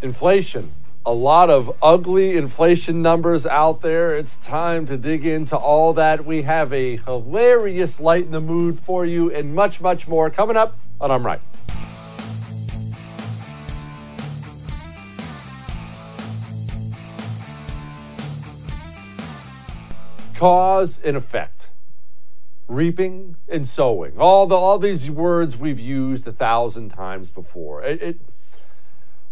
Inflation. A lot of ugly inflation numbers out there. It's time to dig into all that. We have a hilarious light in the mood for you and much, much more coming up on I'm Right. Cause and effect. Reaping and sowing. All these words we've used 1,000 times before.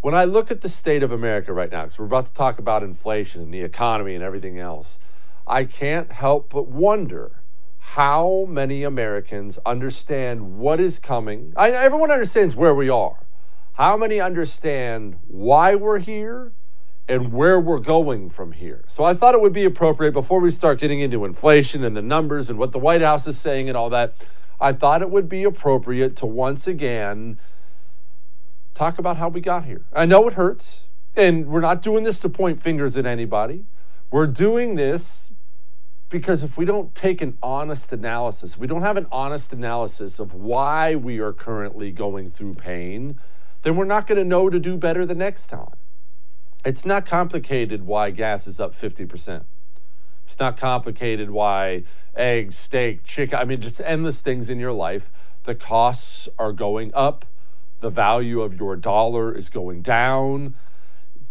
When I look at the state of America right now, because we're about to talk about inflation and the economy and everything else, I can't help but wonder how many Americans understand what is coming. Everyone understands where we are. How many understand why we're here and where we're going from here? So I thought it would be appropriate, before we start getting into inflation and the numbers and what the White House is saying and all that, I thought it would be appropriate to once again talk about how we got here. I know it hurts, and we're not doing this to point fingers at anybody. We're doing this because if we don't take an honest analysis, we don't have an honest analysis of why we are currently going through pain, then we're not going to know to do better the next time. It's not complicated why gas is up 50%. It's not complicated why eggs, steak, chicken, just endless things in your life. The costs are going up. The value of your dollar is going down.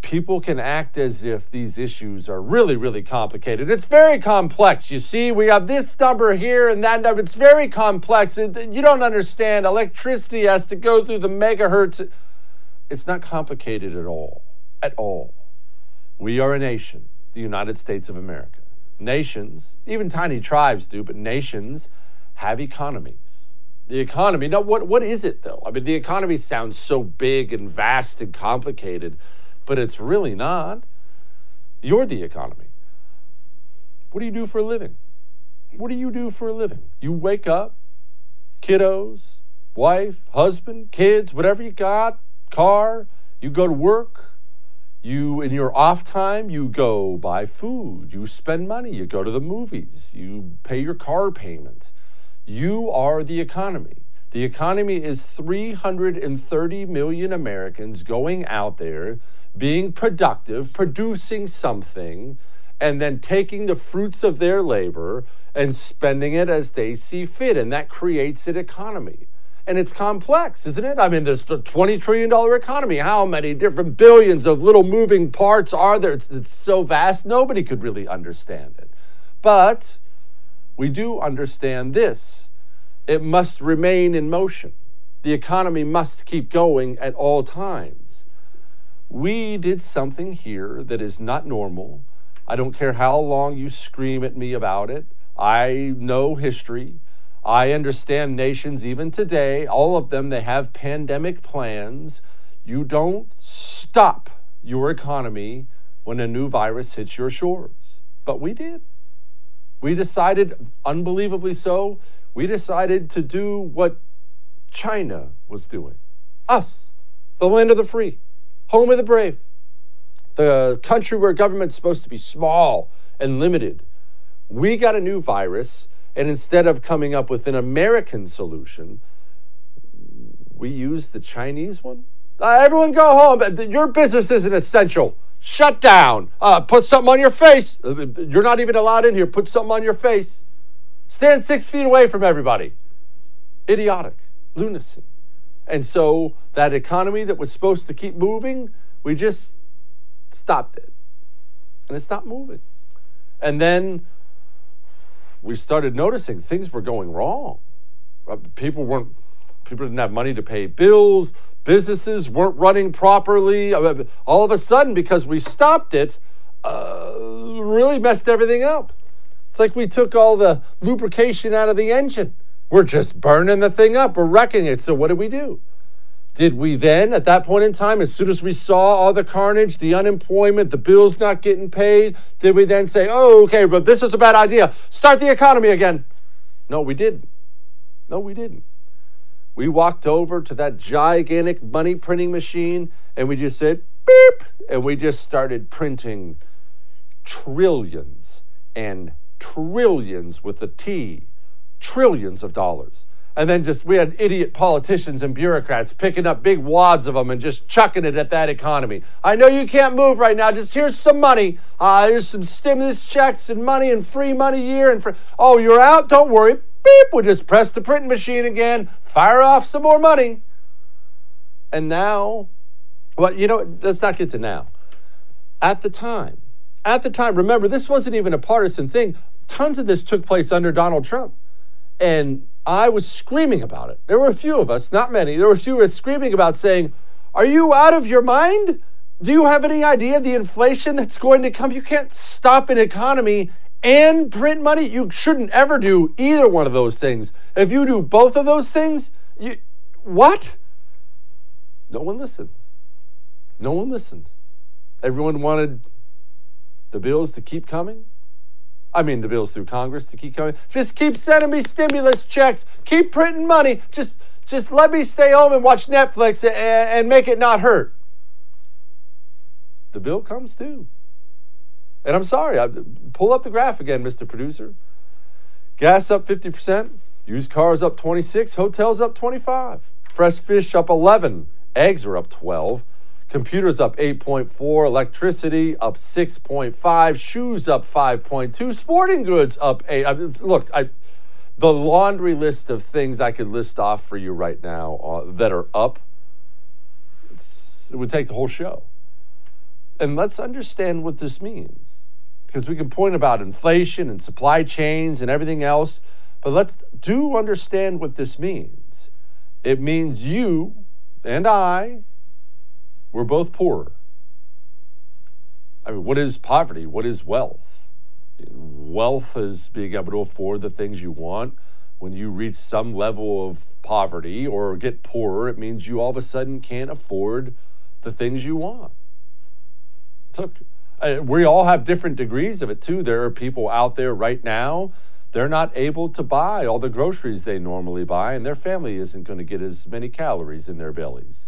People can act as if these issues are really, really complicated. It's very complex. You see, we have this number here and that number. It's very complex. You don't understand. Electricity has to go through the megahertz. It's not complicated at all. At all. We are a nation, the United States of America. Nations, even tiny tribes do, but nations have economies. The economy, now what is it though? The economy sounds so big and vast and complicated, but it's really not. You're the economy. What do you do for a living? What do you do for a living? You wake up, kiddos, wife, husband, kids, whatever you got, car, you go to work. You, in your off time, you go buy food, you spend money, you go to the movies, you pay your car payment. You are the economy. The economy is 330 million Americans going out there, being productive, producing something, and then taking the fruits of their labor and spending it as they see fit. And that creates an economy. And it's complex, isn't it? I mean, there's a $20 trillion economy. How many different billions of little moving parts are there? It's so vast, nobody could really understand it. But we do understand this. It must remain in motion. The economy must keep going at all times. We did something here that is not normal. I don't care how long you scream at me about it. I know history. I understand nations even today, all of them, they have pandemic plans. You don't stop your economy when a new virus hits your shores. But we did. We decided, unbelievably so, we decided to do what China was doing. Us, the land of the free, home of the brave, the country where government's supposed to be small and limited. We got a new virus. And instead of coming up with an American solution, we use the Chinese one. Everyone go home. Your business isn't essential. Shut down. Put something on your face. You're not even allowed in here. Put something on your face. Stand 6 feet away from everybody. Idiotic. Lunacy. And so that economy that was supposed to keep moving, we just stopped it. And it stopped moving. And then we started noticing things were going wrong. People didn't have money to pay bills. Businesses weren't running properly. All of a sudden, because we stopped it, really messed everything up. It's like we took all the lubrication out of the engine. We're just burning the thing up. We're wrecking it. So what did we do? Did we then, at that point in time, as soon as we saw all the carnage, the unemployment, the bills not getting paid, did we then say, oh, okay, but this is a bad idea. Start the economy again. No, we didn't. No, we didn't. We walked over to that gigantic money printing machine, and we just said, beep, and we just started printing trillions and trillions with a T, trillions of dollars. And then we had idiot politicians and bureaucrats picking up big wads of them and just chucking it at that economy. I know you can't move right now. Just here's some money. Here's some stimulus checks and money and free money here. And oh, you're out? Don't worry. Beep. We'll just press the print machine again. Fire off some more money. And now, well, you know, let's not get to now. At the time, remember, this wasn't even a partisan thing. Tons of this took place under Donald Trump. And I was screaming about it. There were a few of us, not many. There were a few of us screaming about saying, are you out of your mind? Do you have any idea the inflation that's going to come? You can't stop an economy and print money. You shouldn't ever do either one of those things. If you do both of those things, what? No one listened. No one listened. Everyone wanted the bills to keep coming. I mean, the bills through Congress to keep coming. Just keep sending me stimulus checks. Keep printing money. Just let me stay home and watch Netflix and make it not hurt. The bill comes due. And I'm sorry. Pull up the graph again, Mr. Producer. Gas up 50%. Used cars up 26%. Hotels up 25%. Fresh fish up 11%. Eggs are up 12%. Computers up 8.4%, electricity up 6.5%, shoes up 5.2%, sporting goods up 8%. The laundry list of things I could list off for you right now that are up, it would take the whole show. And let's understand what this means, because we can point about inflation and supply chains and everything else, but let's do understand what this means. It means you and I, we're both poorer. I mean, what is poverty? What is wealth? Wealth is being able to afford the things you want. When you reach some level of poverty or get poorer, it means you all of a sudden can't afford the things you want. We all have different degrees of it, too. There are people out there right now, they're not able to buy all the groceries they normally buy, and their family isn't going to get as many calories in their bellies.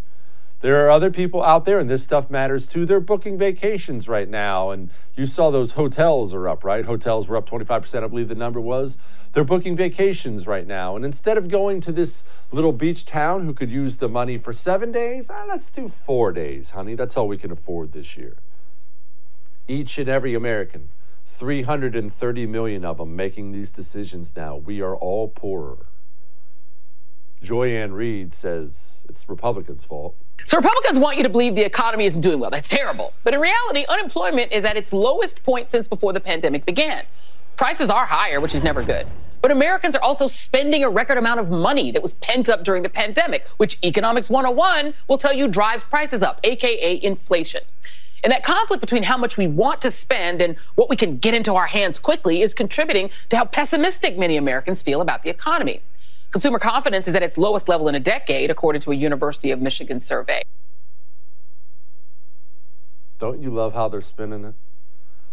There are other people out there, and this stuff matters too. They're booking vacations right now, and you saw those hotels are up, right? Hotels were up 25%, I believe the number was. They're booking vacations right now, and instead of going to this little beach town who could use the money for 7 days, let's do 4 days, honey. That's all we can afford this year. Each and every American, 330 million of them making these decisions now. We are all poorer. Joyanne Reed says it's Republicans' fault. So Republicans want you to believe the economy isn't doing well. That's terrible. But in reality, unemployment is at its lowest point since before the pandemic began. Prices are higher, which is never good. But Americans are also spending a record amount of money that was pent up during the pandemic, which Economics 101 will tell you drives prices up, a.k.a. inflation. And that conflict between how much we want to spend and what we can get into our hands quickly is contributing to how pessimistic many Americans feel about the economy. Consumer confidence is at its lowest level in a decade, according to a University of Michigan survey. Don't you love how they're spinning it?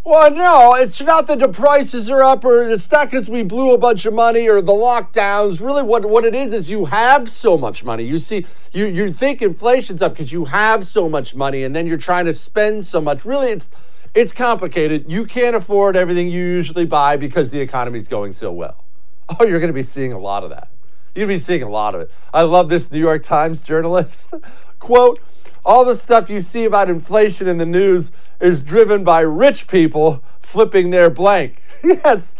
Well, no, it's not that the prices are up, or it's not because we blew a bunch of money or the lockdowns. Really, what it is you have so much money. You see, you think inflation's up because you have so much money, and then you're trying to spend so much. Really, it's complicated. You can't afford everything you usually buy because the economy's going so well. Oh, you're going to be seeing a lot of that. You'd be seeing a lot of it. I love this New York Times journalist. Quote, all the stuff you see about inflation in the news is driven by rich people flipping their blank. Yes,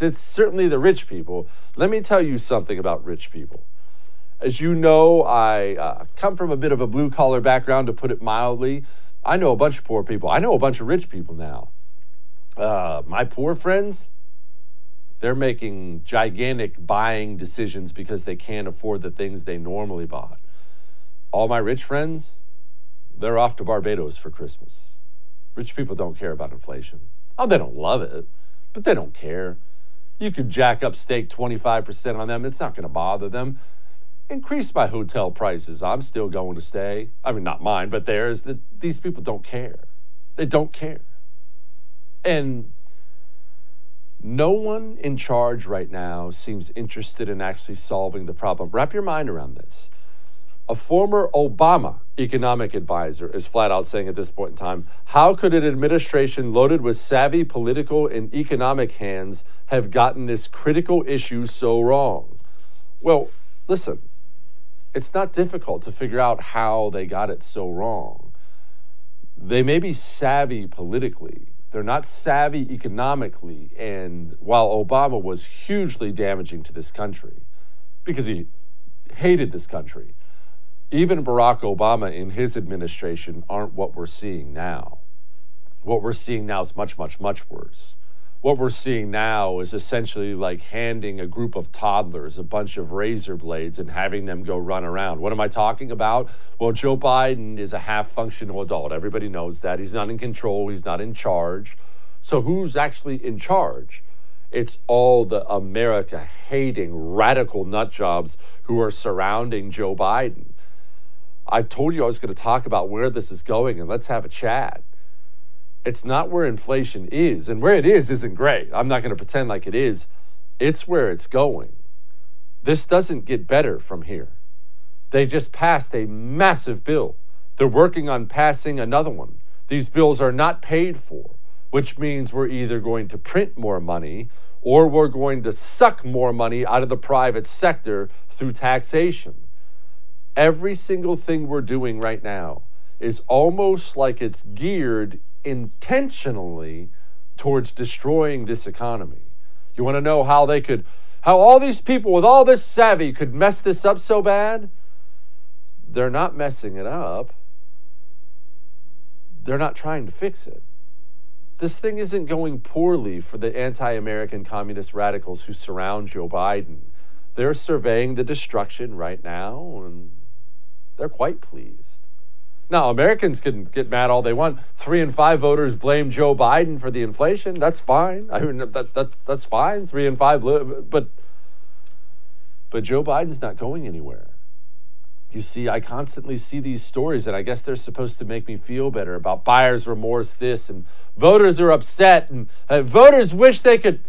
it's certainly the rich people. Let me tell you something about rich people. As you know, I come from a bit of a blue-collar background, to put it mildly. I know a bunch of poor people. I know a bunch of rich people now. My poor friends, they're making gigantic buying decisions because they can't afford the things they normally bought. All my rich friends, they're off to Barbados for Christmas. Rich people don't care about inflation. Oh, they don't love it, but they don't care. You could jack up steak 25% on them. It's not going to bother them. Increase my hotel prices. I'm still going to stay. I mean, not mine, but theirs. These people don't care. They don't care. And no one in charge right now seems interested in actually solving the problem. Wrap your mind around this. A former Obama economic advisor is flat out saying at this point in time, how could an administration loaded with savvy political and economic hands have gotten this critical issue so wrong? Well, listen, it's not difficult to figure out how they got it so wrong. They may be savvy politically. They're not savvy economically, and while Obama was hugely damaging to this country because he hated this country, even Barack Obama and his administration aren't what we're seeing now. What we're seeing now is much, much, much worse. What we're seeing now is essentially like handing a group of toddlers a bunch of razor blades and having them go run around. What am I talking about? Well, Joe Biden is a half-functional adult. Everybody knows that. He's not in control. He's not in charge. So who's actually in charge? It's all the America-hating radical nutjobs who are surrounding Joe Biden. I told you I was going to talk about where this is going, and let's have a chat. It's not where inflation is, and where it is isn't great. I'm not going to pretend like it is. It's where it's going. This doesn't get better from here. They just passed a massive bill. They're working on passing another one. These bills are not paid for, which means we're either going to print more money or we're going to suck more money out of the private sector through taxation. Every single thing we're doing right now is almost like it's geared intentionally towards destroying this economy. You want to know how they could, how all these people with all this savvy could mess this up so bad? They're not messing it up. They're not trying to fix it. This thing isn't going poorly for the anti-American communist radicals who surround Joe Biden. They're surveying the destruction right now, and they're quite pleased. Now, Americans can get mad all they want. 3 in 5 voters blame Joe Biden for the inflation. That's fine. I mean, that's fine. 3 in 5, but Joe Biden's not going anywhere. You see, I constantly see these stories, and I guess they're supposed to make me feel better about buyer's remorse, this, and voters are upset, and voters wish they could.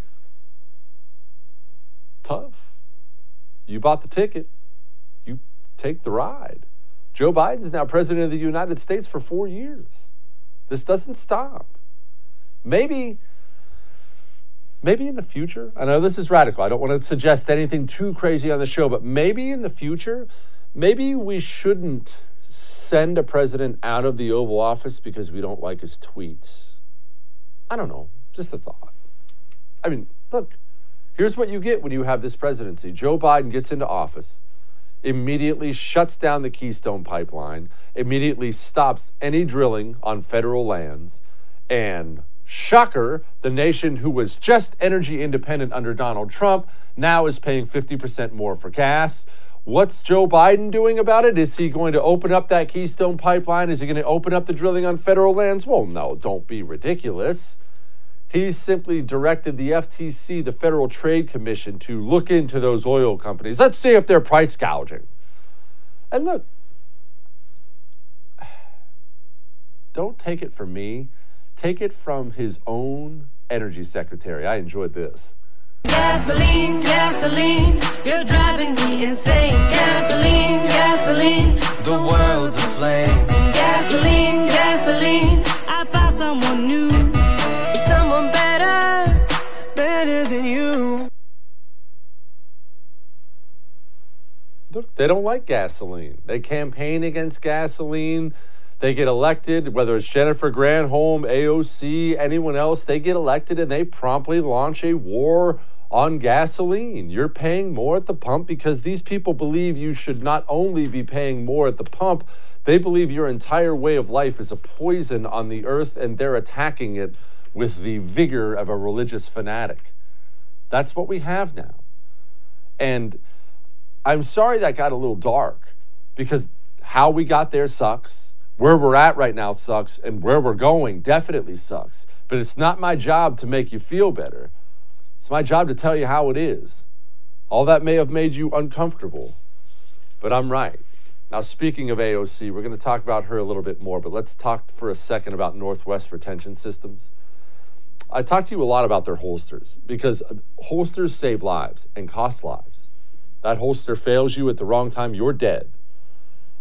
Tough. You bought the ticket. You take the ride. Joe Biden's now president of the United States for 4 years. This doesn't stop. Maybe in the future, I know this is radical. I don't want to suggest anything too crazy on the show, but maybe in the future, maybe we shouldn't send a president out of the Oval Office because we don't like his tweets. I don't know. Just a thought. I mean, look, here's what you get when you have this presidency. Joe Biden gets into office. immediately shuts down the Keystone Pipeline, immediately stops any drilling on federal lands, and shocker, the nation who was just energy independent under Donald Trump now is paying 50% more for gas. What's Joe Biden doing about it? Is he going to open up that Keystone Pipeline? Is he going to open up the drilling on federal lands? Well, no, don't be ridiculous. He simply directed the FTC, the Federal Trade Commission, to look into those oil companies. Let's see if they're price gouging. And look, don't take it from me. Take it from his own energy secretary. I enjoyed this. Gasoline, gasoline, you're driving me insane. Gasoline, gasoline, the world's aflame. Gasoline, gasoline, I found someone new. Someone better, better than you. Look, they don't like gasoline. They campaign against gasoline. They get elected, whether it's Jennifer Granholm, AOC, anyone else, they get elected and they promptly launch a war on gasoline. You're paying more at the pump because these people believe you should not only be paying more at the pump, they believe your entire way of life is a poison on the earth and they're attacking it with the vigor of a religious fanatic. That's what we have now. And I'm sorry that got a little dark because how we got there sucks. Where we're at right now sucks, and where we're going definitely sucks. But it's not my job to make you feel better. It's my job to tell you how it is. All that may have made you uncomfortable, but I'm right. Now, speaking of AOC, we're going to talk about her a little bit more, but let's talk for a second about Northwest Retention Systems. I talked to you a lot about their holsters, because holsters save lives and cost lives. That holster fails you at the wrong time, you're dead.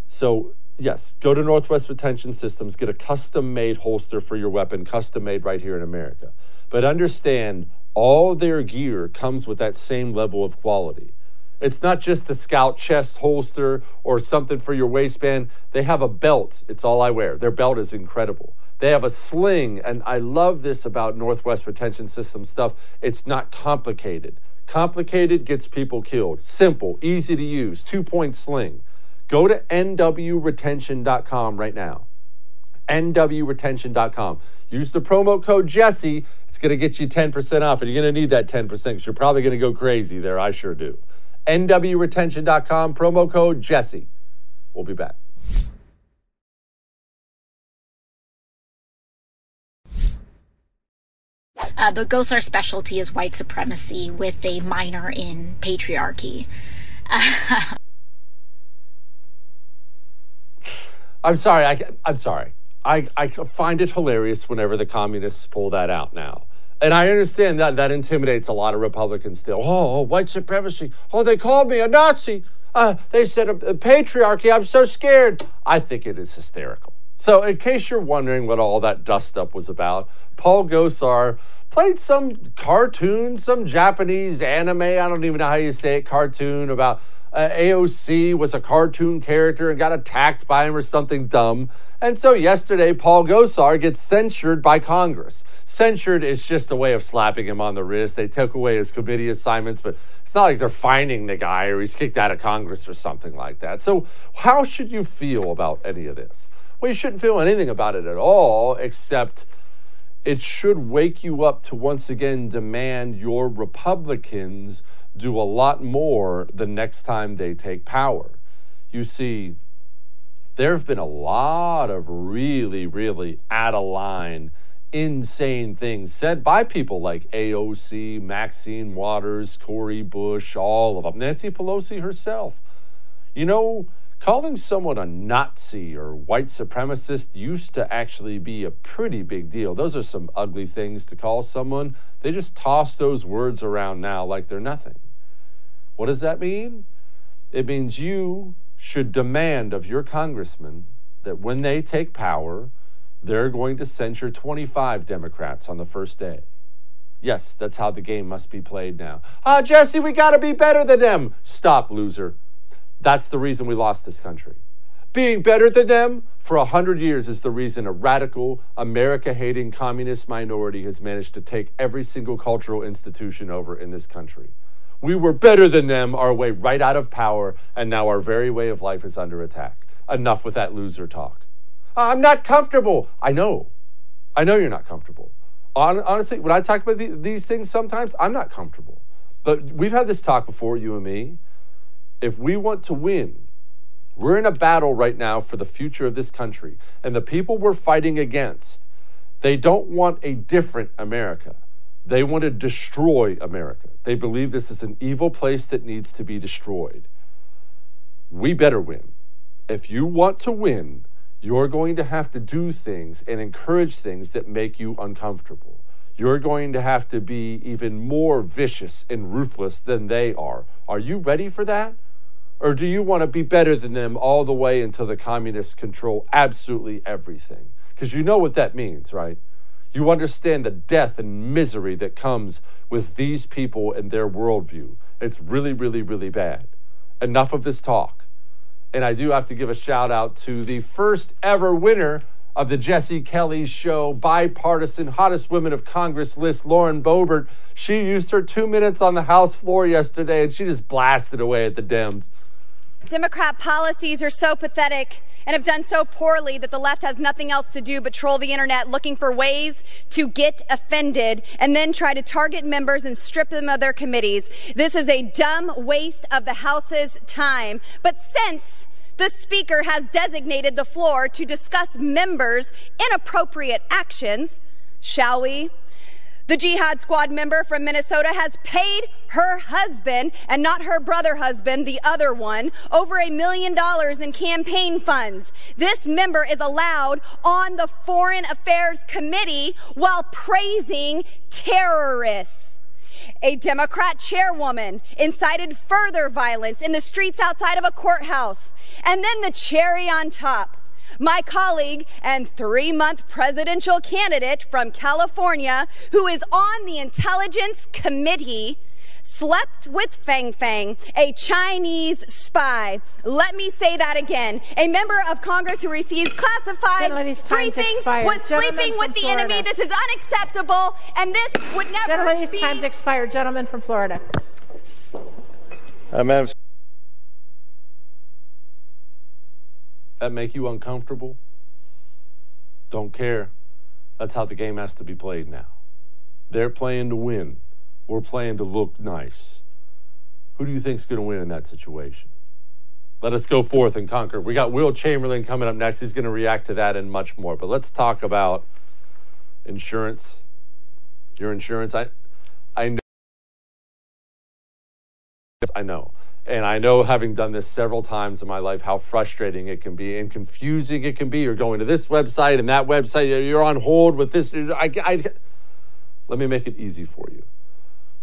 So, yes, go to Northwest Retention Systems, get a custom-made holster for your weapon, custom-made right here in America. But understand, all their gear comes with that same level of quality. It's not just the Scout chest holster or something for your waistband. They have a belt. It's all I wear. Their belt is incredible. They have a sling, and I love this about Northwest Retention Systems stuff. It's not complicated. Complicated gets people killed. Simple, easy to use, two-point sling. Go to nwretention.com right now. nwretention.com. Use the promo code Jesse. It's going to get you 10% off, and you're going to need that 10% because you're probably going to go crazy there. I sure do. nwretention.com, promo code Jesse. We'll be back. But Gosar's specialty is white supremacy with a minor in patriarchy. I'm sorry. I find it hilarious whenever the communists pull that out now. And I understand that that intimidates a lot of Republicans still. Oh, white supremacy. Oh, they called me a Nazi. They said a patriarchy. I'm so scared. I think it is hysterical. So in case you're wondering what all that dust up was about, Paul Gosar played some cartoon, some Japanese anime. I don't even know how you say it. Cartoon about... AOC was a cartoon character and got attacked by him or something dumb. And so yesterday, Paul Gosar gets censured by Congress. Censured is just a way of slapping him on the wrist. They took away his committee assignments, but it's not like they're fining the guy or he's kicked out of Congress or something like that. So how should you feel about any of this? Well, you shouldn't feel anything about it at all, except it should wake you up to once again demand your Republicans do a lot more the next time they take power. You see, there have been a lot of really, really out-of-line, insane things said by people like AOC, Maxine Waters, Cori Bush, all of them, Nancy Pelosi herself. You know, calling someone a Nazi or white supremacist used to actually be a pretty big deal. Those are some ugly things to call someone. They just toss those words around now like they're nothing. What does that mean? It means you should demand of your congressman that when they take power, they're going to censure 25 Democrats on the first day. Yes, that's how the game must be played now. Jesse, we got to be better than them. Stop, loser. That's the reason we lost this country. Being better than them for 100 years is the reason a radical, America-hating communist minority has managed to take every single cultural institution over in this country. We were better than them, our way right out of power, and now our very way of life is under attack. Enough with that loser talk. I'm not comfortable. I know you're not comfortable. Honestly, when I talk about these things sometimes, I'm not comfortable. But we've had this talk before, you and me. If we want to win, we're in a battle right now for the future of this country. And the people we're fighting against, they don't want a different America. They want to destroy America. They believe this is an evil place that needs to be destroyed. We better win. If you want to win, you're going to have to do things and encourage things that make you uncomfortable. You're going to have to be even more vicious and ruthless than they are. Are you ready for that? Or do you want to be better than them all the way until the communists control absolutely everything? Because you know what that means, right? You understand the death and misery that comes with these people and their worldview. It's really, really, really bad. Enough of this talk. And I do have to give a shout out to the first ever winner of the Jesse Kelly Show bipartisan hottest women of Congress list, Lauren Boebert. She used her 2 minutes on the House floor yesterday, and she just blasted away at the Dems. Democrat policies are so pathetic and have done so poorly that the left has nothing else to do but troll the internet looking for ways to get offended and then try to target members and strip them of their committees. This is a dumb waste of the House's time. But since the Speaker has designated the floor to discuss members' inappropriate actions, shall we? The Jihad Squad member from Minnesota has paid her husband, and not her brother husband, the other one, over $1 million in campaign funds. This member is allowed on the Foreign Affairs Committee while praising terrorists. A Democrat chairwoman incited further violence in the streets outside of a courthouse. And then the cherry on top. My colleague and three-month presidential candidate from California, who is on the Intelligence Committee, slept with Fang Fang, a Chinese spy. Let me say that again. A member of Congress who receives classified briefings was sleeping with the enemy. This is unacceptable, and this would never be... Gentlemen, his time's expired. Gentleman from Florida. Madam Speaker. That make you uncomfortable? Don't care. That's how the game has to be played now. They're playing to win. We're playing to look nice. Who do you think's going to win in that situation? Let us go forth and conquer. We got Will Chamberlain coming up next. He's going to react to that and much more. But let's talk about insurance. Your insurance. I know. And I know, having done this several times in my life, how frustrating it can be and confusing it can be. You're going to this website and that website. You're on hold with this. Let me make it easy for you.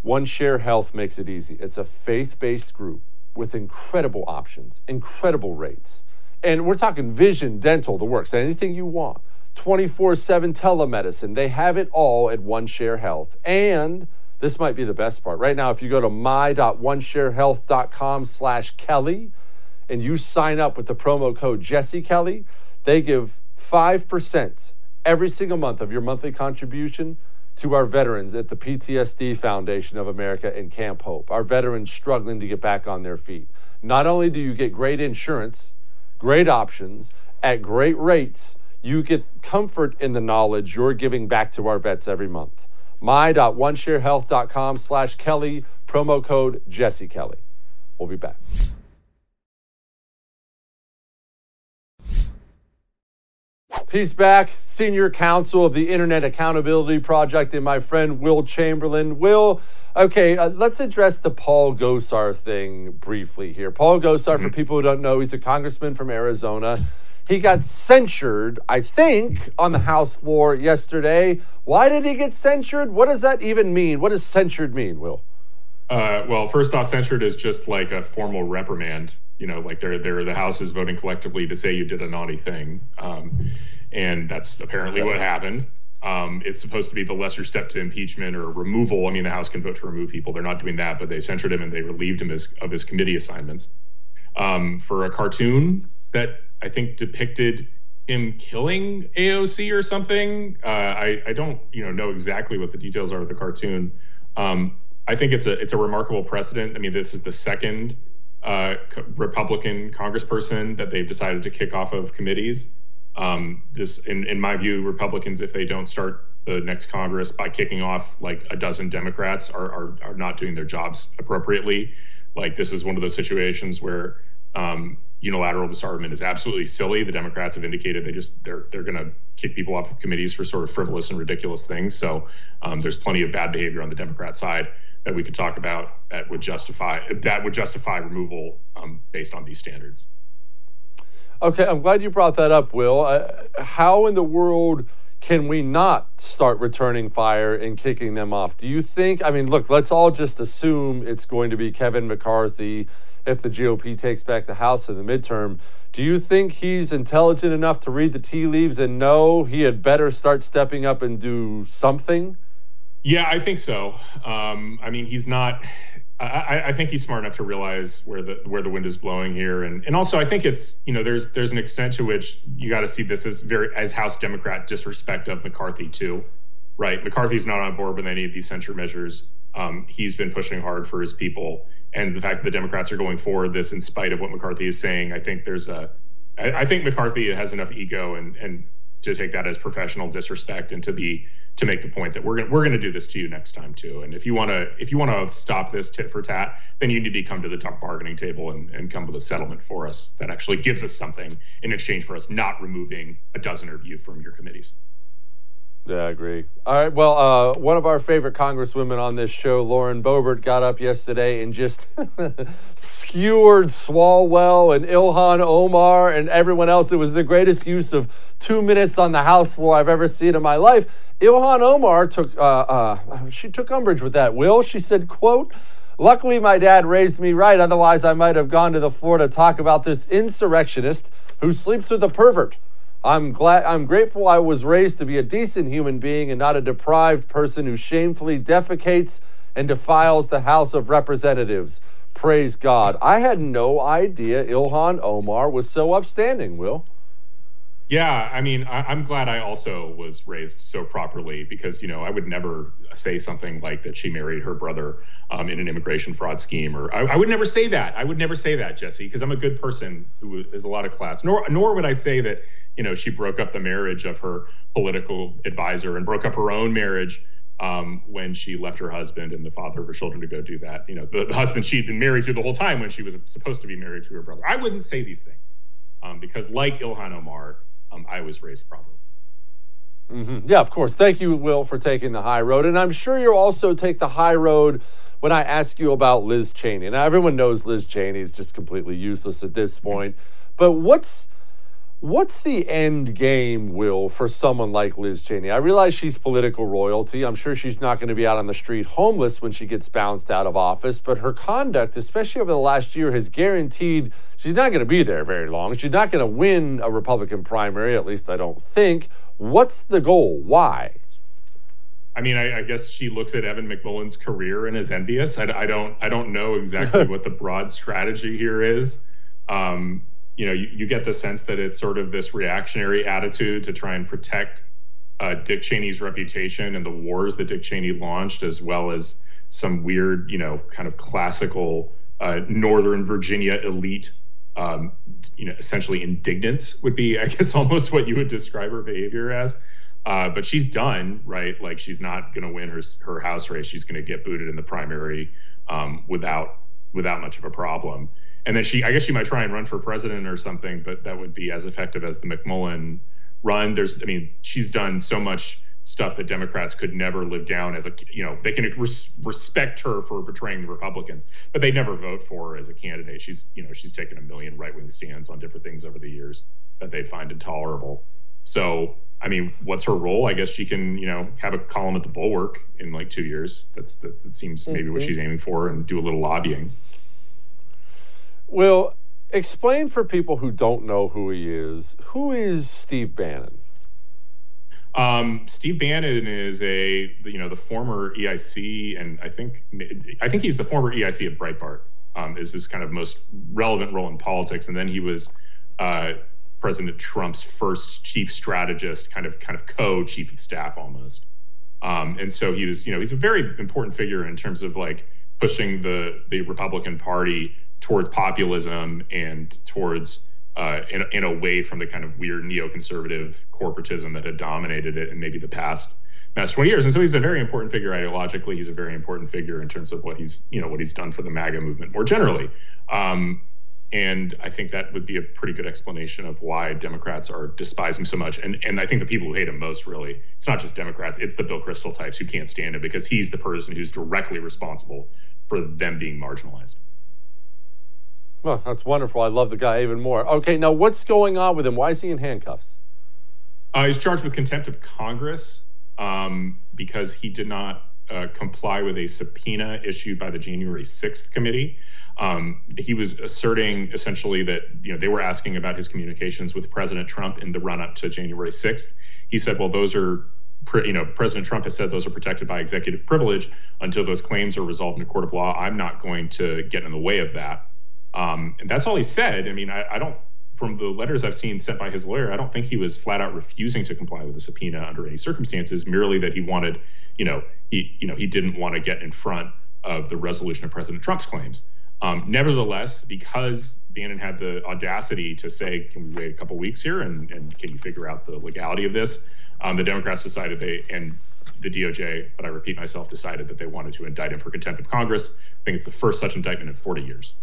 One Share Health makes it easy. It's a faith-based group with incredible options, incredible rates. And we're talking vision, dental, the works, anything you want. 24/7 telemedicine. They have it all at One Share Health. And this might be the best part. Right now, if you go to my.onesharehealth.com/Kelly and you sign up with the promo code Jesse Kelly, they give 5% every single month of your monthly contribution to our veterans at the PTSD Foundation of America in Camp Hope, our veterans struggling to get back on their feet. Not only do you get great insurance, great options, at great rates, you get comfort in the knowledge you're giving back to our vets every month. my.onesharehealth.com/Kelly, promo code Jesse Kelly. We'll be back. He's back, Senior Counsel of the Internet Accountability Project, and my friend Will Chamberlain. Will, okay, let's address the Paul Gosar thing briefly here. Paul Gosar, for people who don't know, he's a congressman from Arizona. He got censured, I think, on the House floor yesterday. Why did he get censured? What does that even mean? What does censured mean, Will? Well, first off, censured is just like a formal reprimand. You know, like they're the House is voting collectively to say you did a naughty thing. And that's apparently what happened. It's supposed to be the lesser step to impeachment or removal. I mean, the House can vote to remove people. They're not doing that, but they censured him and they relieved him of his committee assignments for a cartoon that I think depicted him killing AOC or something. I don't know exactly what the details are of the cartoon, I think it's a remarkable precedent. I mean, this is the second Republican congressperson that they've decided to kick off of committees. This, in my view, Republicans, if they don't start the next Congress by kicking off like a dozen Democrats, are not doing their jobs appropriately. Like, this is one of those situations where unilateral disarmament is absolutely silly. The Democrats have indicated they're going to kick people off of committees for sort of frivolous and ridiculous things. So there's plenty of bad behavior on the Democrat side that we could talk about that would justify removal based on these standards. Okay, I'm glad you brought that up, Will. How in the world can we not start returning fire and kicking them off? Do you think, I mean, look, let's all just assume it's going to be Kevin McCarthy if the GOP takes back the House in the midterm. Do you think he's intelligent enough to read the tea leaves and know he had better start stepping up and do something? Yeah, I think so. I mean, he's not... I think he's smart enough to realize where the wind is blowing here, and also I think it's, you know, there's an extent to which you got to see this as House Democrat disrespect of McCarthy too, right? McCarthy's not on board with any of these censure measures. He's been pushing hard for his people, and the fact that the Democrats are going forward this in spite of what McCarthy is saying, I think I think McCarthy has enough ego and to take that as professional disrespect and to make the point that we're going to do this to you next time too. And if you want to stop this tit for tat, then you need to come to the tough bargaining table and come with a settlement for us that actually gives us something in exchange for us not removing a dozen of you from your committees. Yeah, I agree. All right. Well, one of our favorite congresswomen on this show, Lauren Boebert, got up yesterday and just skewered Swalwell and Ilhan Omar and everyone else. It was the greatest use of 2 minutes on the House floor I've ever seen in my life. Ilhan Omar took umbrage with that, Will. She said, quote, "Luckily, my dad raised me right. Otherwise, I might have gone to the floor to talk about this insurrectionist who sleeps with a pervert. I'm grateful I was raised to be a decent human being and not a deprived person who shamefully defecates and defiles the House of Representatives. Praise God." I had no idea Ilhan Omar was so upstanding, Will. Yeah, I mean, I'm glad I also was raised so properly because, you know, I would never say something like that she married her brother in an immigration fraud scheme, or I would never say that. I would never say that, Jesse, because I'm a good person who is a lot of class. Nor would I say that, you know, she broke up the marriage of her political advisor and broke up her own marriage when she left her husband and the father of her children to go do that. You know, the husband she'd been married to the whole time when she was supposed to be married to her brother. I wouldn't say these things because, like Ilhan Omar, I was raised properly. Mm-hmm. Yeah, of course. Thank you, Will, for taking the high road. And I'm sure you'll also take the high road when I ask you about Liz Cheney. Now, everyone knows Liz Cheney is just completely useless at this point. But what's the end game, Will, for someone like Liz Cheney? I realize she's political royalty. I'm sure she's not going to be out on the street homeless when she gets bounced out of office. But her conduct, especially over the last year, has guaranteed she's not going to be there very long. She's not going to win a Republican primary, at least I don't think. What's the goal? Why? I mean, I guess she looks at Evan McMullen's career and is envious. I don't know exactly what the broad strategy here is. You know, you get the sense that it's sort of this reactionary attitude to try and protect Dick Cheney's reputation and the wars that Dick Cheney launched, as well as some weird, you know, kind of classical Northern Virginia elite. You know, essentially indignance would be, I guess, almost what you would describe her behavior as. But she's done, right? Like, she's not going to win her House race. She's going to get booted in the primary without much of a problem. And then I guess she might try and run for president or something, but that would be as effective as the McMullen run. I mean, she's done so much stuff that Democrats could never live down as a, you know, they can respect her for betraying the Republicans, but they never vote for her as a candidate. She's, you know, she's taken a million right-wing stands on different things over the years that they find intolerable. So, I mean, what's her role? I guess she can, you know, have a column at the Bulwark in like 2 years. That seems maybe what she's aiming for, and do a little lobbying. Well, explain for people who don't know who he is. Who is Steve Bannon? Steve Bannon is the former EIC, and I think he's the former EIC of Breitbart, is his kind of most relevant role in politics. And then he was President Trump's first chief strategist, kind of co-chief of staff almost. And so he was, he's a very important figure in terms of like pushing the Republican Party towards populism and towards and away from the kind of weird neoconservative corporatism that had dominated it in maybe the past 20 years. And so he's a very important figure ideologically. He's a very important figure in terms of what he's done for the MAGA movement more generally. And I think that would be a pretty good explanation of why Democrats are despising so much. And I think the people who hate him most, really, it's not just Democrats, it's the Bill Kristol types who can't stand him because he's the person who's directly responsible for them being marginalized. Well, that's wonderful. I love the guy even more. Okay, now what's going on with him? Why is he in handcuffs? He's charged with contempt of Congress because he did not comply with a subpoena issued by the January 6th committee. He was asserting essentially that they were asking about his communications with President Trump in the run-up to January 6th. He said, well, those are, President Trump has said those are protected by executive privilege until those claims are resolved in a court of law. I'm not going to get in the way of that. And that's all he said. I mean, I don't, from the letters I've seen sent by his lawyer, I don't think he was flat out refusing to comply with the subpoena under any circumstances, merely that he wanted, he didn't want to get in front of the resolution of President Trump's claims. Nevertheless, because Bannon had the audacity to say, can we wait a couple weeks here and can you figure out the legality of this? The Democrats decided and the DOJ, but I repeat myself, decided that they wanted to indict him for contempt of Congress. I think it's the first such indictment in 40 years.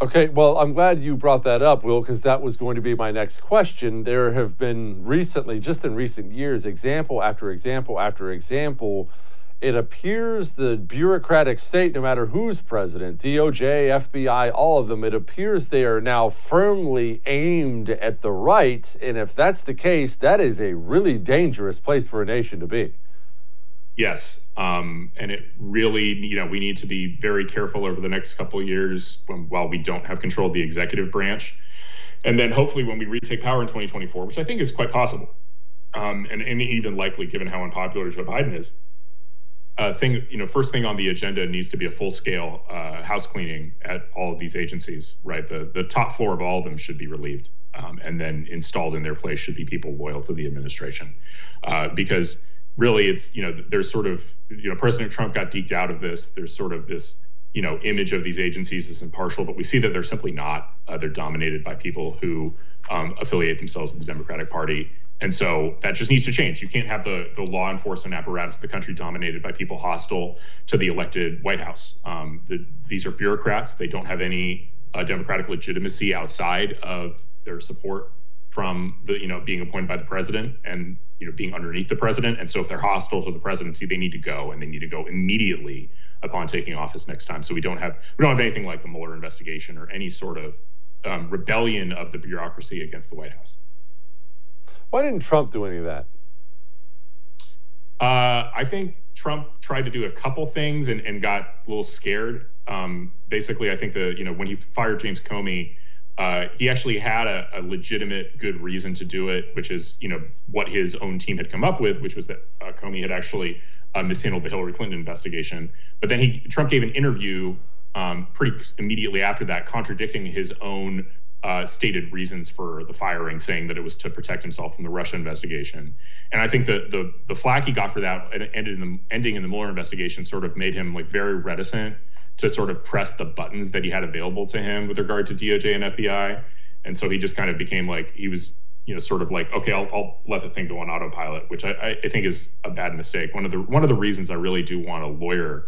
Okay, well, I'm glad you brought that up, Will, because that was going to be my next question. There have been recently, just in recent years, example after example after example. It appears the bureaucratic state, no matter who's president, DOJ, FBI, all of them, it appears they are now firmly aimed at the right. And if that's the case, that is a really dangerous place for a nation to be. Yes. And it really, we need to be very careful over the next couple of years while we don't have control of the executive branch. And then hopefully when we retake power in 2024, which I think is quite possible, and even likely given how unpopular Joe Biden is. First thing on the agenda needs to be a full-scale house cleaning at all of these agencies, right? The top floor of all of them should be relieved, and then installed in their place should be people loyal to the administration, because really it's there's sort of President Trump got deked out of this. There's sort of this image of these agencies as impartial, but we see that they're simply not. They're dominated by people who affiliate themselves with the Democratic Party. And so that just needs to change. You can't have the law enforcement apparatus of the country dominated by people hostile to the elected White House. These are bureaucrats. They don't have any democratic legitimacy outside of their support from the being appointed by the president and being underneath the president. And so if they're hostile to the presidency, they need to go, and they need to go immediately upon taking office next time. So we don't have anything like the Mueller investigation or any sort of rebellion of the bureaucracy against the White House. Why didn't Trump do any of that? I think Trump tried to do a couple things and got a little scared. Basically, I think when he fired James Comey, he actually had a legitimate good reason to do it, which is what his own team had come up with, which was that Comey had actually mishandled the Hillary Clinton investigation. But then Trump gave an interview pretty immediately after that, contradicting his own stated reasons for the firing, saying that it was to protect himself from the Russia investigation. And I think that the flack he got for that ending in the Mueller investigation sort of made him like very reticent to sort of press the buttons that he had available to him with regard to DOJ and FBI. And so he just kind of became like, he was, sort of like, okay, I'll let the thing go on autopilot, which I think is a bad mistake. One of the reasons I really do want a lawyer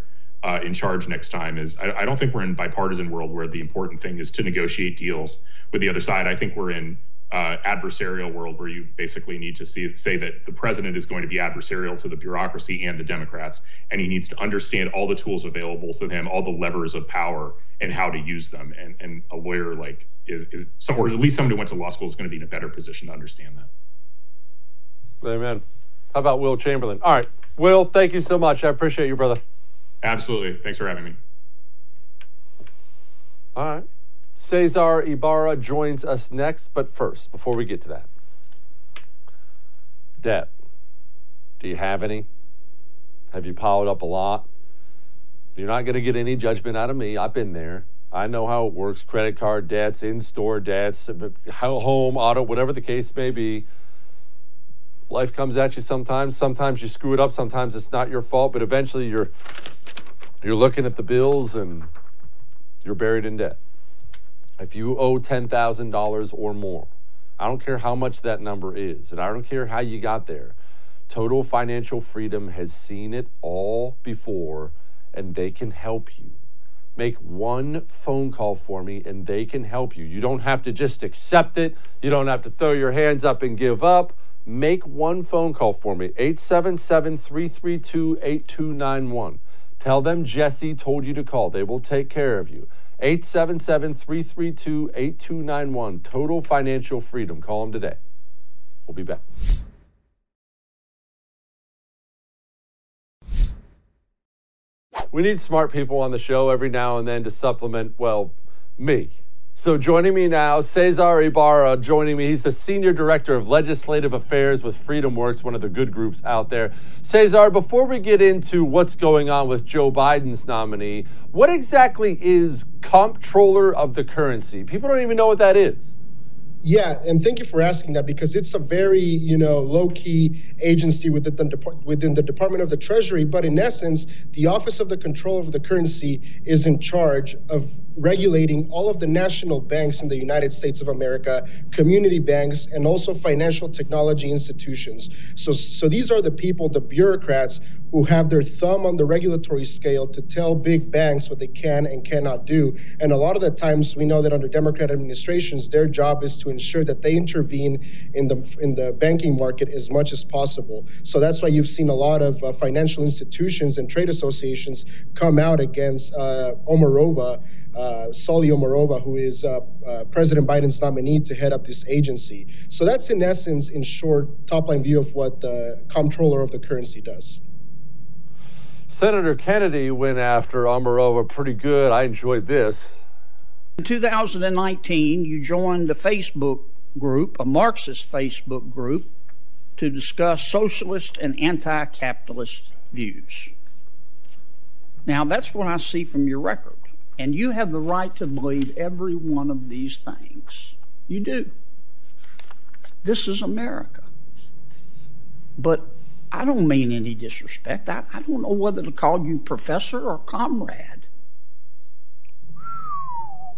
in charge next time is I don't think we're in a bipartisan world where the important thing is to negotiate deals with the other side. I think we're in adversarial world where you basically need to say that the president is going to be adversarial to the bureaucracy and the Democrats, and he needs to understand all the tools available to him, all the levers of power and how to use them. And a lawyer like or at least somebody who went to law school is going to be in a better position to understand that. Amen. How about Will Chamberlain? All right, Will, thank you so much. I appreciate you, brother. Absolutely. Thanks for having me. All right. Cesar Ibarra joins us next, but first, before we get to that, debt. Do you have any? Have you piled up a lot? You're not going to get any judgment out of me. I've been there. I know how it works. Credit card debts, in-store debts, home, auto, whatever the case may be. life comes at you sometimes. Sometimes you screw it up. Sometimes it's not your fault. But eventually you're looking at the bills and you're buried in debt. If you owe $10,000 or more, I don't care how much that number is, and I don't care how you got there. Total Financial Freedom has seen it all before, and they can help you. Make one phone call for me, and they can help you. You don't have to just accept it. You don't have to throw your hands up and give up. Make one phone call for me, 877-332-8291. Tell them Jesse told you to call. They will take care of you. 877-332-8291. Total Financial Freedom. Call them today. We'll be back. We need smart people on the show every now and then to supplement, well, me. So joining me now, Cesar Ibarra joining me. He's the Senior Director of Legislative Affairs with FreedomWorks, one of the good groups out there. Cesar, before we get into what's going on with Joe Biden's nominee, what exactly is Comptroller of the Currency? People don't even know what that is. Yeah, and thank you for asking that, because it's a very, low-key agency within the Department of the Treasury. But in essence, the Office of the Comptroller of the Currency is in charge of regulating all of the national banks in the United States of America, community banks, and also financial technology institutions. So these are the people, the bureaucrats, who have their thumb on the regulatory scale to tell big banks what they can and cannot do. And a lot of the times we know that under Democrat administrations, their job is to ensure that they intervene in the banking market as much as possible. So that's why you've seen a lot of financial institutions and trade associations come out against Omarova, Saule Omarova, who is President Biden's nominee to head up this agency. So that's, in essence, in short, top-line view of what the Comptroller of the Currency does. Senator Kennedy went after Omarova pretty good. I enjoyed this. In 2019, you joined a Facebook group, a Marxist Facebook group, to discuss socialist and anti-capitalist views. Now, that's what I see from your record. And you have the right to believe every one of these things. You do. This is America. But I don't mean any disrespect. I don't know whether to call you professor or comrade.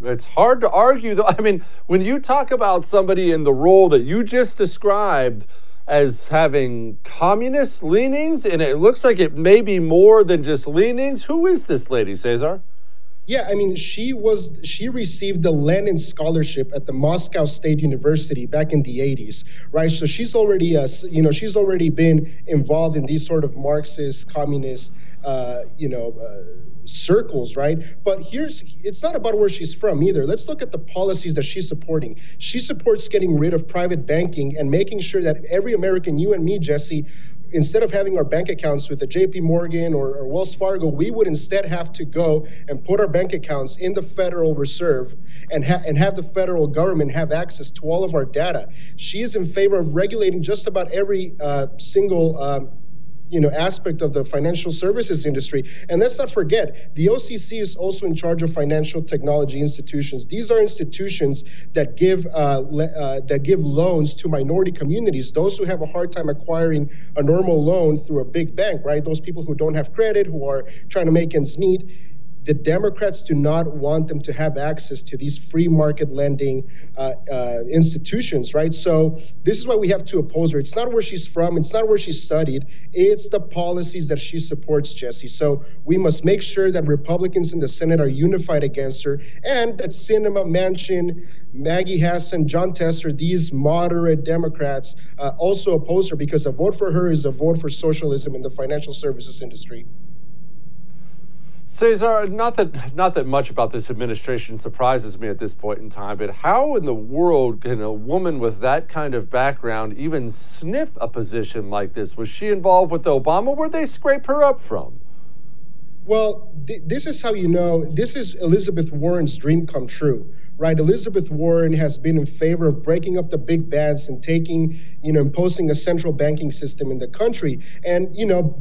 It's hard to argue, though. I mean, when you talk about somebody in the role that you just described as having communist leanings, and it looks like it may be more than just leanings, who is this lady, Cesar? Yeah, I mean, she received the Lenin Scholarship at the Moscow State University back in the 80s, right? So she's already, she's already been involved in these sort of Marxist, communist, circles, right? But it's not about where she's from either. Let's look at the policies that she's supporting. She supports getting rid of private banking and making sure that every American, you and me, Jesse, instead of having our bank accounts with the JP Morgan or Wells Fargo, we would instead have to go and put our bank accounts in the Federal Reserve and have the federal government have access to all of our data. She is in favor of regulating just about every single aspect of the financial services industry. And let's not forget, the OCC is also in charge of financial technology institutions. These are institutions that give loans to minority communities, those who have a hard time acquiring a normal loan through a big bank, right? Those people who don't have credit, who are trying to make ends meet. The Democrats do not want them to have access to these free market lending institutions, right? So this is why we have to oppose her. It's not where she's from. It's not where she studied. It's the policies that she supports, Jesse. So we must make sure that Republicans in the Senate are unified against her, and that Sinema Manchin, Maggie Hassan, John Tester, these moderate Democrats also oppose her, because a vote for her is a vote for socialism in the financial services industry. Cesar, not that much about this administration surprises me at this point in time, but how in the world can a woman with that kind of background even sniff a position like this? Was she involved with Obama? Where'd they scrape her up from? Well, this is how you know. This is Elizabeth Warren's dream come true, right? Elizabeth Warren has been in favor of breaking up the big banks and taking, imposing a central banking system in the country. And,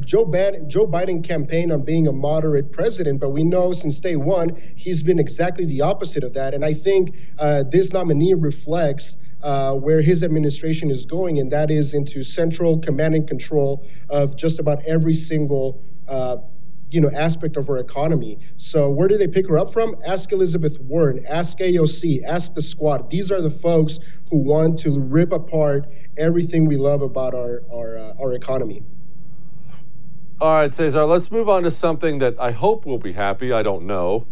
Joe Biden campaigned on being a moderate president, but we know since day one, he's been exactly the opposite of that. And I think this nominee reflects where his administration is going, and that is into central command and control of just about every single aspect of her economy. So where do they pick her up from? Ask Elizabeth Warren, ask AOC, ask the squad. These are the folks who want to rip apart everything we love about our economy. All right, Cesar, let's move on to something that I hope will be happy. I don't know.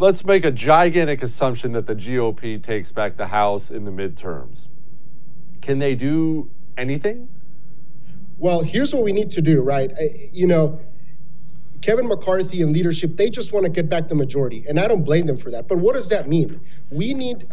Let's make a gigantic assumption that the GOP takes back the House in the midterms. Can they do anything? Well, here's what we need to do, right? Kevin McCarthy and leadership, they just want to get back the majority. And I don't blame them for that. But what does that mean? We need,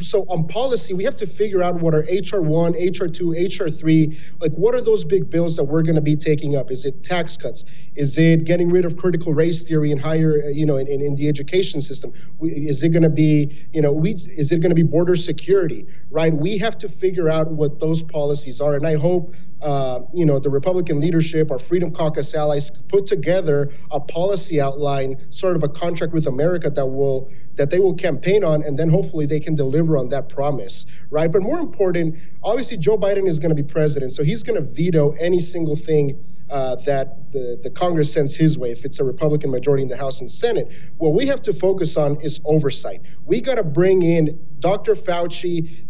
so on policy, we have to figure out what are HR 1, HR 2, HR 3, like what are those big bills that we're going to be taking up? Is it tax cuts? Is it getting rid of critical race theory and higher, in the education system? Is it going to be, is it going to be border security, right? We have to figure out what those policies are. And I hope the Republican leadership, our Freedom Caucus allies, put together a policy outline, sort of a contract with America that they will campaign on, and then hopefully they can deliver on that promise, right? But more important, obviously Joe Biden is going to be president, so he's going to veto any single thing that the Congress sends his way if it's a Republican majority in the House and Senate. What we have to focus on is oversight. We got to bring in Dr. Fauci,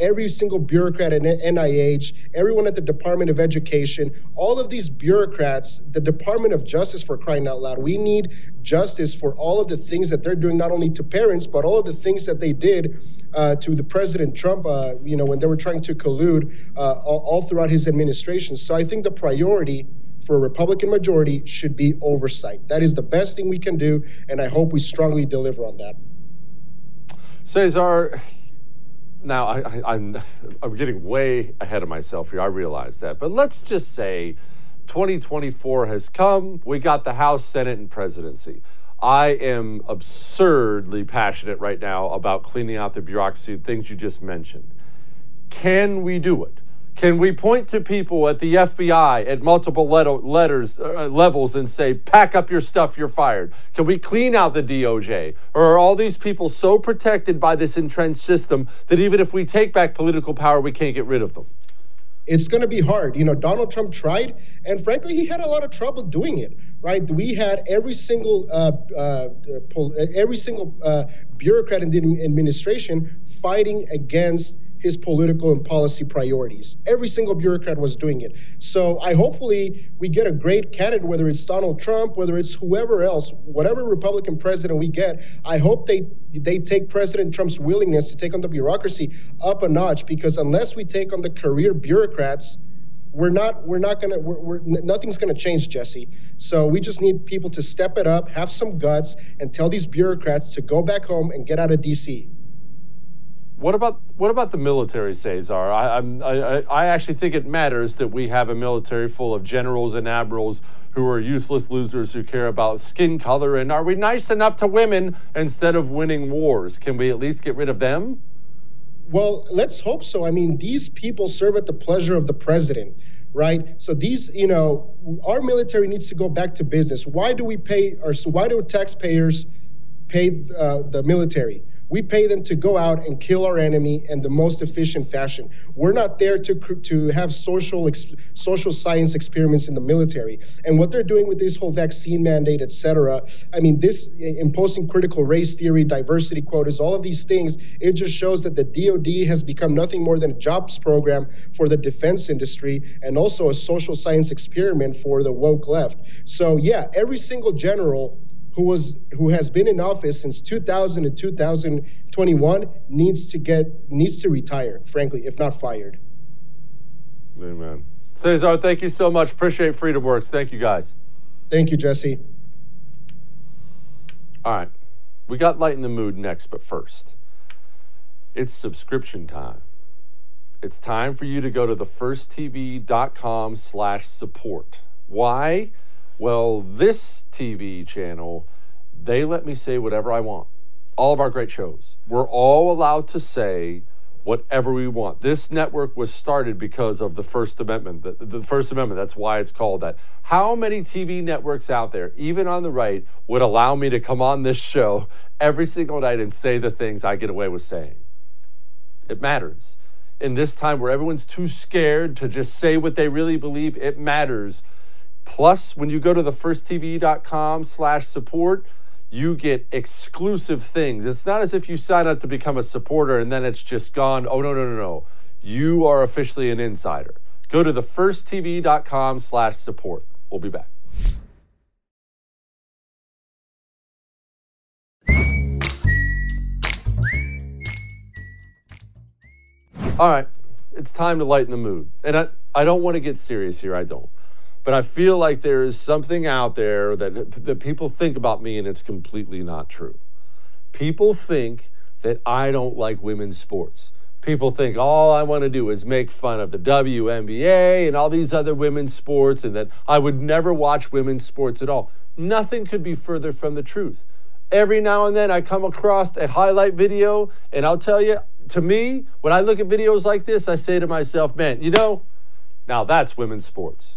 every single bureaucrat at NIH, everyone at the Department of Education, all of these bureaucrats, the Department of Justice, for crying out loud. We need justice for all of the things that they're doing, not only to parents, but all of the things that they did to the President Trump, when they were trying to collude all throughout his administration. So I think the priority for a Republican majority should be oversight. That is the best thing we can do, and I hope we strongly deliver on that. Cesar, now, I'm getting way ahead of myself here. I realize that. But let's just say 2024 has come. We got the House, Senate, and presidency. I am absurdly passionate right now about cleaning out the bureaucracy, things you just mentioned. Can we do it? Can we point to people at the FBI at multiple levels and say, pack up your stuff, you're fired? Can we clean out the DOJ? Or are all these people so protected by this entrenched system that even if we take back political power, we can't get rid of them? It's going to be hard. Donald Trump tried, and frankly, he had a lot of trouble doing it. Right, we had every single bureaucrat in the administration fighting against his political and policy priorities. Every single bureaucrat was doing it. So hopefully we get a great candidate, whether it's Donald Trump, whether it's whoever else, whatever Republican president we get, I hope they take President Trump's willingness to take on the bureaucracy up a notch, because unless we take on the career bureaucrats, nothing's gonna change, Jesse. So we just need people to step it up, have some guts, and tell these bureaucrats to go back home and get out of DC. What about the military, Cesar? I actually think it matters that we have a military full of generals and admirals who are useless losers who care about skin color. And are we nice enough to women instead of winning wars? Can we at least get rid of them? Well, let's hope so. I mean, these people serve at the pleasure of the president, right? So these, our military needs to go back to business. Why do taxpayers pay the military? We pay them to go out and kill our enemy in the most efficient fashion. We're not there to have social science experiments in the military. And what they're doing with this whole vaccine mandate, et cetera, I mean, this imposing critical race theory, diversity quotas, all of these things, it just shows that the DOD has become nothing more than a jobs program for the defense industry and also a social science experiment for the woke left. So yeah, every single general who has been in office since 2000 to 2021 needs to retire, frankly, if not fired. Amen. Cesar, thank you so much. Appreciate FreedomWorks. Thank you, guys. Thank you, Jesse. All right, we got Light in the Mood next, but first, it's subscription time. It's time for you to go to thefirsttv.com/support. Why? Well, this TV channel, they let me say whatever I want. all of our great shows, we're all allowed to say whatever we want. This network was started because of the First Amendment. The First Amendment, that's why it's called that. How many TV networks out there, even on the right, would allow me to come on this show every single night and say the things I get away with saying? It matters. In this time where everyone's too scared to just say what they really believe, it matters. Plus, when you go to thefirsttv.com/support, you get exclusive things. It's not as if you sign up to become a supporter and then it's just gone. Oh, no, no, no, no. You are officially an insider. Go to thefirsttv.com/support. We'll be back. All right, it's time to lighten the mood. And I don't want to get serious here, I don't. But I feel like there is something out there that people think about me, and it's completely not true. People think that I don't like women's sports. People think all I want to do is make fun of the WNBA and all these other women's sports, and that I would never watch women's sports at all. Nothing could be further from the truth. Every now and then I come across a highlight video, and I'll tell you, to me, when I look at videos like this, I say to myself, man, you know, now that's women's sports.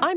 I'm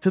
To